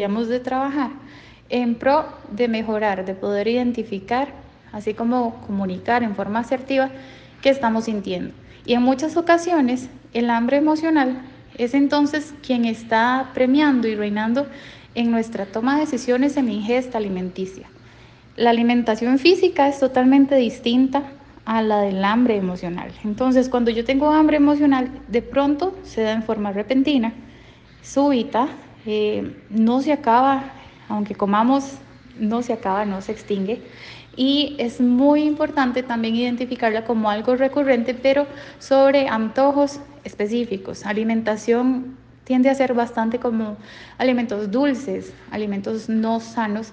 deberíamos de trabajar en pro de mejorar, de poder identificar, así como comunicar en forma asertiva qué estamos sintiendo. Y en muchas ocasiones el hambre emocional es entonces quien está premiando y reinando en nuestra toma de decisiones en ingesta alimenticia. La alimentación física es totalmente distinta a la del hambre emocional. Entonces, cuando yo tengo hambre emocional, de pronto se da en forma repentina, súbita, no se acaba, aunque comamos, no se acaba, no se extingue. Y es muy importante también identificarla como algo recurrente, pero sobre antojos específicos. Alimentación tiende a ser bastante como alimentos dulces, alimentos no sanos,